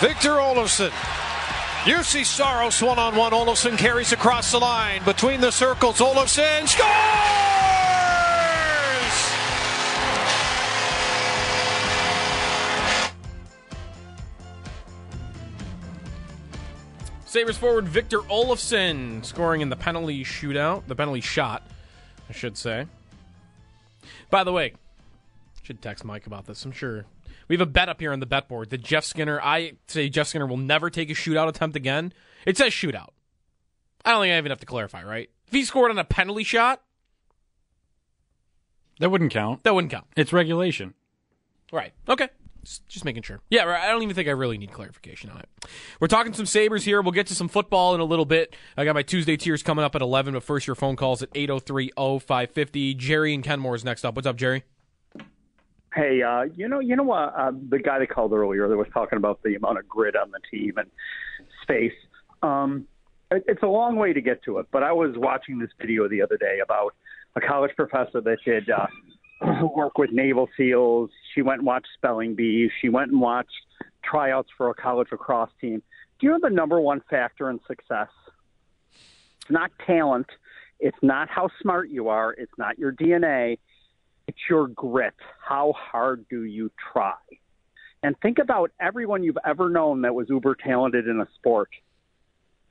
Victor Olofsson. UC Soros one-on-one. Olofsson carries across the line. Between the circles, Olofsson scores! Sabres forward Victor Olofsson scoring in the penalty shootout. The penalty shot, I should say. By the way, should text Mike about this, I'm sure. We have a bet up here on the bet board that Jeff Skinner, I say Jeff Skinner will never take a shootout attempt again. It says shootout. I don't think I even have to clarify, right? If he scored on a penalty shot, that wouldn't count. It's regulation. Right. Okay. Just making sure. Yeah, I don't even think I really need clarification on it. We're talking some Sabres here. We'll get to some football in a little bit. I got my Tuesday tiers coming up at 11, but first your phone calls at 803-0550. Jerry and Kenmore is next up. What's up, Jerry? Hey, the guy that called earlier that was talking about the amount of grit on the team and space. It's a long way to get to it, but I was watching this video the other day about a college professor that did work with Naval SEALs. She went and watched spelling bees. She went and watched tryouts for a college lacrosse team. Do you know the number one factor in success? It's not talent. It's not how smart you are. It's not your DNA. It's your grit. How hard do you try? And think about everyone you've ever known that was uber talented in a sport.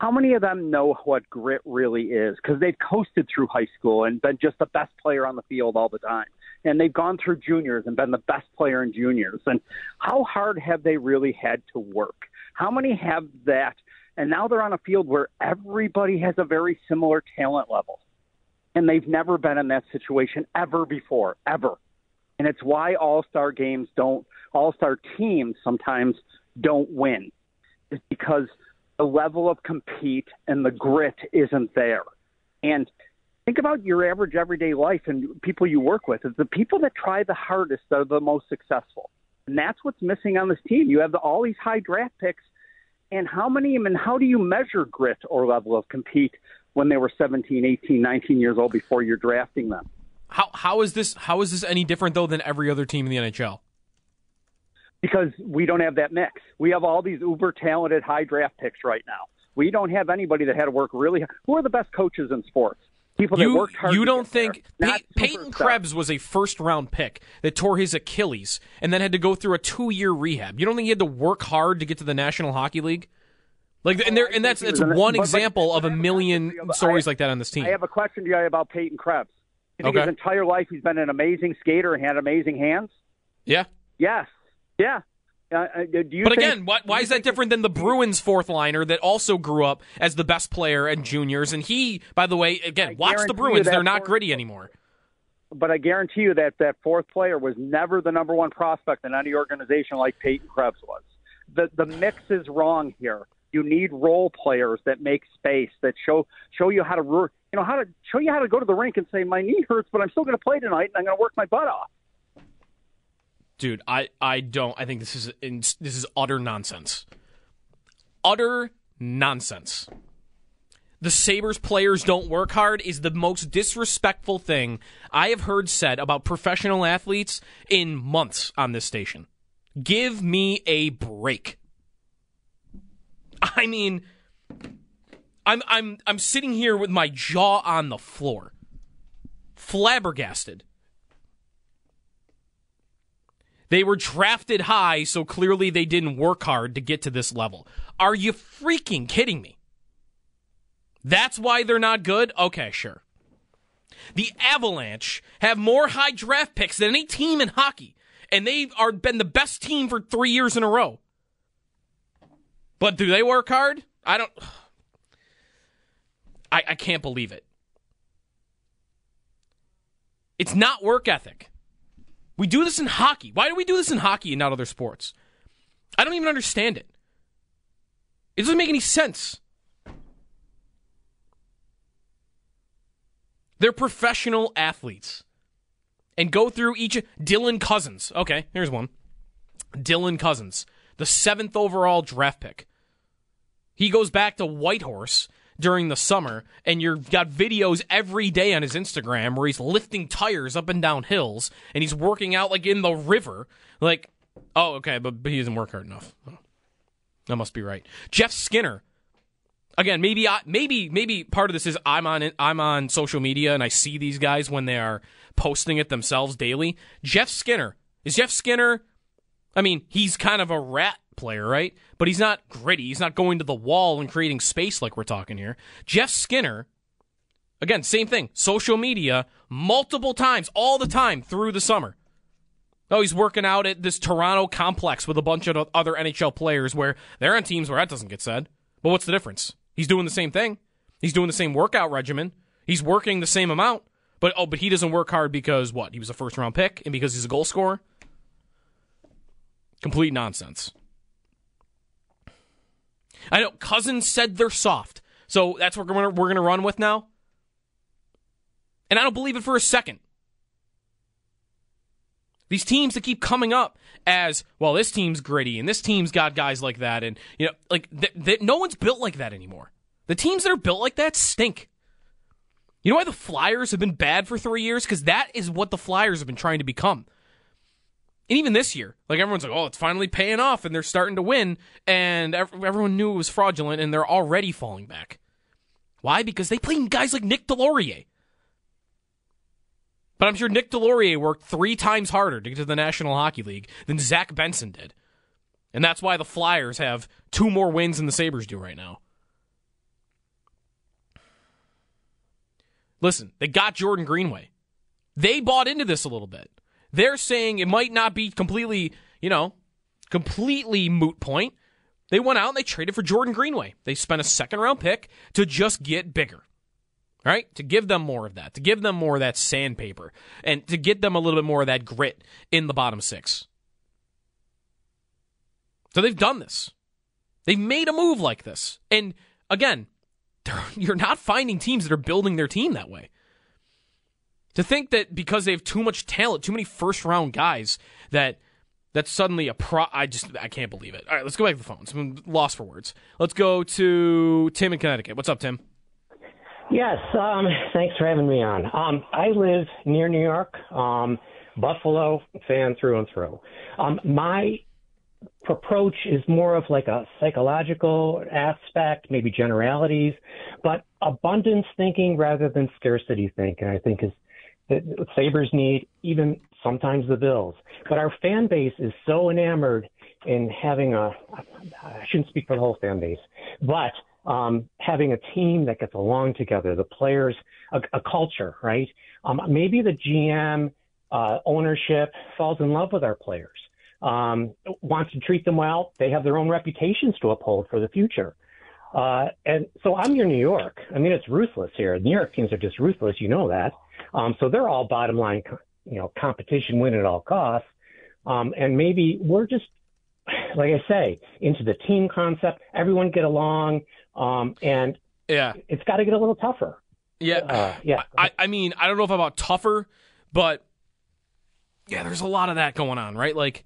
How many of them know what grit really is? Because they've coasted through high school and been just the best player on the field all the time. And they've gone through juniors and been the best player in juniors. And how hard have they really had to work? How many have that? And now they're on a field where everybody has a very similar talent level. And they've never been in that situation ever before, ever. And it's why all-star teams sometimes don't win. It's because the level of compete and the grit isn't there. And think about your average everyday life and people you work with. It's the people that try the hardest are the most successful. And that's what's missing on this team. You have all these high draft picks. And how do you measure grit or level of compete when they were 17, 18, 19 years old before you're drafting them? How is this any different, though, than every other team in the NHL? Because we don't have that mix. We have all these uber-talented high draft picks right now. We don't have anybody that had to work really hard. Who are the best coaches in sports? People that worked hard. You don't think Peyton Krebs was a first-round pick that tore his Achilles and then had to go through a 2-year rehab? You don't think he had to work hard to get to the National Hockey League? That's one example of a million stories like that on this team. I have a question to you about Peyton Krebs. You think his entire life he's been an amazing skater and had amazing hands? Yeah. Yes. Yeah. Why is that different than the Bruins fourth liner that also grew up as the best player at juniors? And he, by the way, again, watch the Bruins. They're not gritty anymore. But I guarantee you that fourth player was never the number one prospect in any organization like Peyton Krebs was. The mix is wrong here. You need role players that make space, that show you how to work, show you how to go to the rink and say, my knee hurts, but I'm still going to play tonight, and I'm going to work my butt off. Dude, I think this is utter nonsense. Utter nonsense. The Sabres players don't work hard is the most disrespectful thing I have heard said about professional athletes in months on this station. Give me a break. I mean, I'm sitting here with my jaw on the floor, flabbergasted They were drafted high, so clearly they didn't work hard to get to this level. Are you freaking kidding me? That's why they're not good? Okay, sure. The Avalanche have more high draft picks than any team in hockey, and they are been the best team for 3 years in a row. But do they work hard? I can't believe it. It's not work ethic. We do this in hockey. Why do we do this in hockey and not other sports? I don't even understand it. It doesn't make any sense. They're professional athletes. And go through each... Dylan Cousins. Okay, here's one. Dylan Cousins, the 7th overall draft pick. He goes back to Whitehorse during the summer, and you've got videos every day on his Instagram where he's lifting tires up and down hills, and he's working out like in the river. Like, oh, okay, but he doesn't work hard enough. That must be right. Jeff Skinner. Again, maybe part of this is I'm on social media and I see these guys when they are posting it themselves daily. Jeff Skinner. Is Jeff Skinner, I mean, he's kind of a rat player, right? But he's not gritty. He's not going to the wall and creating space like we're talking here. Jeff Skinner, again, same thing. Social media, multiple times, all the time through the summer. Oh, he's working out at this Toronto complex with a bunch of other NHL players where they're on teams where that doesn't get said. But what's the difference? He's doing the same thing. He's doing the same workout regimen. He's working the same amount. But he doesn't work hard because what? He was a first-round pick and because he's a goal scorer? Complete nonsense. I know, Cousins said they're soft. So that's what we're going to run with now? And I don't believe it for a second. These teams that keep coming up as, well, this team's gritty and this team's got guys like that, and you know, like no one's built like that anymore. The teams that are built like that stink. You know why the Flyers have been bad for 3 years? Because that is what the Flyers have been trying to become. And even this year, like everyone's like, oh, it's finally paying off and they're starting to win, and everyone knew it was fraudulent and they're already falling back. Why? Because they played guys like Nick Deslauriers. But I'm sure Nick Deslauriers worked 3 times harder to get to the National Hockey League than Zach Benson did. And that's why the Flyers have 2 more wins than the Sabres do right now. Listen, they got Jordan Greenway. They bought into this a little bit. They're saying it might not be completely moot point. They went out and they traded for Jordan Greenway. They spent a 2nd-round pick to just get bigger. Right? To give them more of that. To give them more of that sandpaper. And to get them a little bit more of that grit in the bottom 6. So they've done this. They've made a move like this. And again, you're not finding teams that are building their team that way. To think that because they have too much talent, too many first-round guys, that's suddenly a pro... I can't believe it. All right, let's go back to the phones. I'm lost for words. Let's go to Tim in Connecticut. What's up, Tim? Yes, thanks for having me on. I live near New York, Buffalo fan through and through. My approach is more of like a psychological aspect, maybe generalities, but abundance thinking rather than scarcity thinking, I think, is that Sabres need, even sometimes the Bills. But our fan base is so enamored in having I shouldn't speak for the whole fan base, but having a team that gets along together, the players, a culture, right? Maybe the GM ownership falls in love with our players, wants to treat them well. They have their own reputations to uphold for the future. And so I'm near New York. I mean, it's ruthless here. New York teams are just ruthless. You know that. So they're all bottom line, competition, win at all costs. And maybe we're just, like I say, into the team concept. Everyone get along. And yeah, it's got to get a little tougher. Yeah. I mean, I don't know if I'm about tougher, but yeah, there's a lot of that going on, right? Like,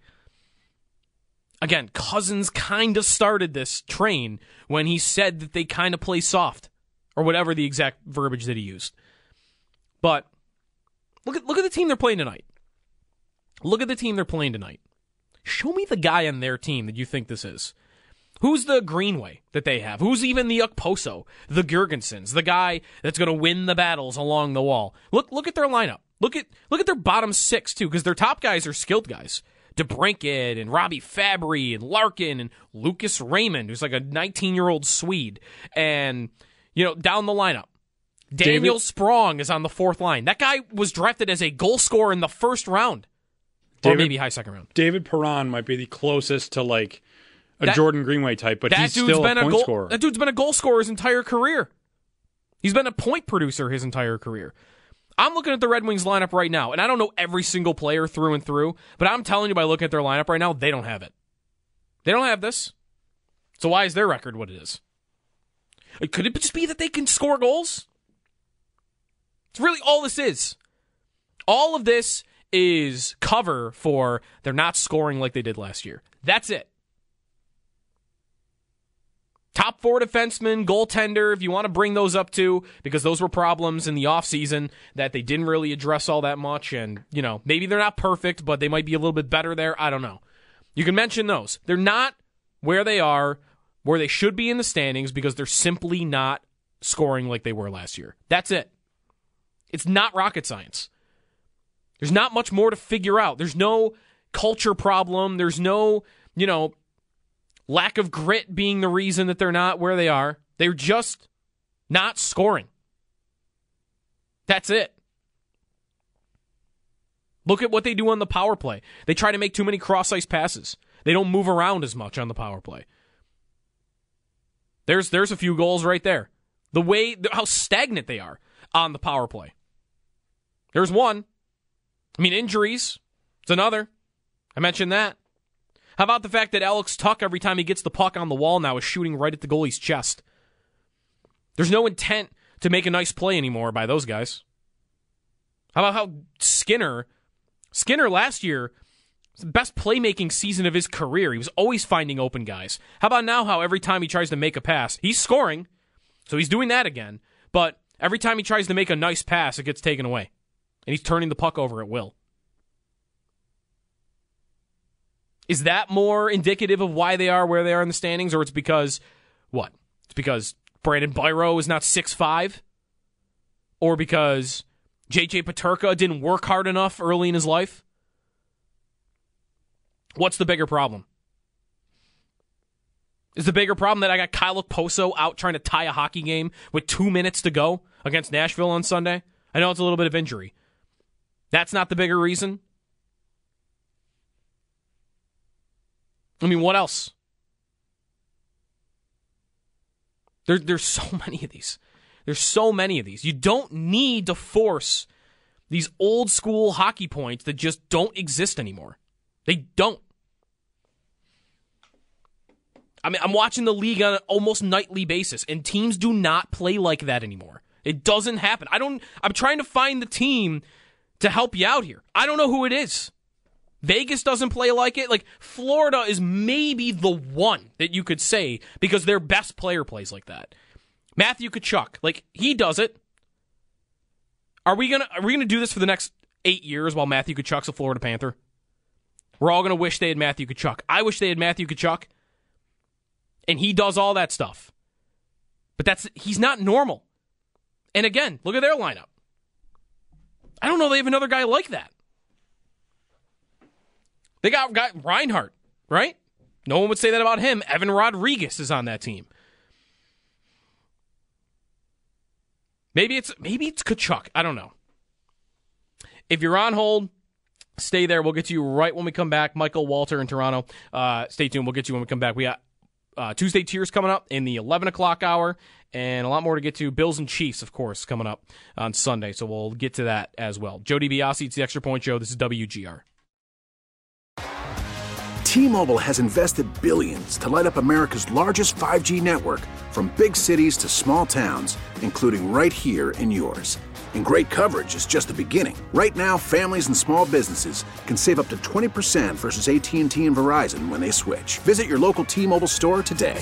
again, Cousins kind of started this train when he said that they kind of play soft or whatever the exact verbiage that he used. But look at the team they're playing tonight. Show me the guy on their team that you think this is. Who's the Greenway that they have? Who's even the Poso, the Gergensons, the guy that's going to win the battles along the wall? Look at their lineup. Look at their bottom 6, too, because their top guys are skilled guys. DeBrincat and Robbie Fabry and Larkin and Lucas Raymond, who's like a 19-year-old Swede. And, you know, down the lineup, Daniel Sprong is on the fourth line. That guy was drafted as a goal scorer in the first round. Or maybe high second round. David Perron might be the closest to, like, a Jordan Greenway type, but he's still a point scorer. That dude's been a goal scorer his entire career. He's been a point producer his entire career. I'm looking at the Red Wings lineup right now, and I don't know every single player through and through, but I'm telling you by looking at their lineup right now, they don't have it. They don't have this. So why is their record what it is? Could it just be that they can score goals? It's really all this is. All of this is cover for they're not scoring like they did last year. That's it. Top four defensemen, goaltender, if you want to bring those up too, because those were problems in the offseason that they didn't really address all that much. And, you know, maybe they're not perfect, but they might be a little bit better there. I don't know. You can mention those. They're not where they are, where they should be in the standings, because they're simply not scoring like they were last year. That's it. It's not rocket science. There's not much more to figure out. There's no culture problem. There's no, you know, lack of grit being the reason that they're not where they are. They're just not scoring. That's it. Look at what they do on the power play. They try to make too many cross-ice passes. They don't move around as much on the power play. There's a few goals right there. The way, how stagnant they are on the power play. There's one. I mean, injuries. It's another. I mentioned that. How about the fact that Alex Tuck, every time he gets the puck on the wall now, is shooting right at the goalie's chest? There's no intent to make a nice play anymore by those guys. How about how Skinner last year, was the best playmaking season of his career. He was always finding open guys. How about now how every time he tries to make a pass, he's scoring, so he's doing that again. But every time he tries to make a nice pass, it gets taken away. And he's turning the puck over at will. Is that more indicative of why they are where they are in the standings, or it's because what? It's because Brandon Biro is not 6'5", or because J.J. Paterka didn't work hard enough early in his life? What's the bigger problem? Is the bigger problem that I got Kyle Poso out trying to tie a hockey game with 2 minutes to go against Nashville on Sunday? I know it's a little bit of injury. That's not the bigger reason. I mean, what else? There's so many of these. There's so many of these. You don't need to force these old school hockey points that just don't exist anymore. They don't. I mean, I'm watching the league on an almost nightly basis, and teams do not play like that anymore. It doesn't happen. I'm trying to find the team to help you out here. I don't know who it is. Vegas doesn't play like it. Like, Florida is maybe the one that you could say because their best player plays like that. Matthew Tkachuk, like, he does it. Are we gonna do this for the next 8 years while Matthew Tkachuk's a Florida Panther? We're all gonna wish they had Matthew Tkachuk. I wish they had Matthew Tkachuk, and he does all that stuff. But he's not normal. And again, look at their lineup. I don't know they have another guy like that. They got Reinhardt, right? No one would say that about him. Evan Rodriguez is on that team. Maybe it's Tkachuk. I don't know. If you're on hold, stay there. We'll get to you right when we come back. Michael Walter in Toronto. Stay tuned. We'll get you when we come back. We got Tuesday Tears coming up in the 11 o'clock hour, and a lot more to get to. Bills and Chiefs, of course, coming up on Sunday, so we'll get to that as well. Joe DiBiase, it's the Extra Point Show. This is WGR. T-Mobile has invested billions to light up America's largest 5G network, from big cities to small towns, including right here in yours. And great coverage is just the beginning. Right now, families and small businesses can save up to 20% versus AT&T and Verizon when they switch. Visit your local T-Mobile store today.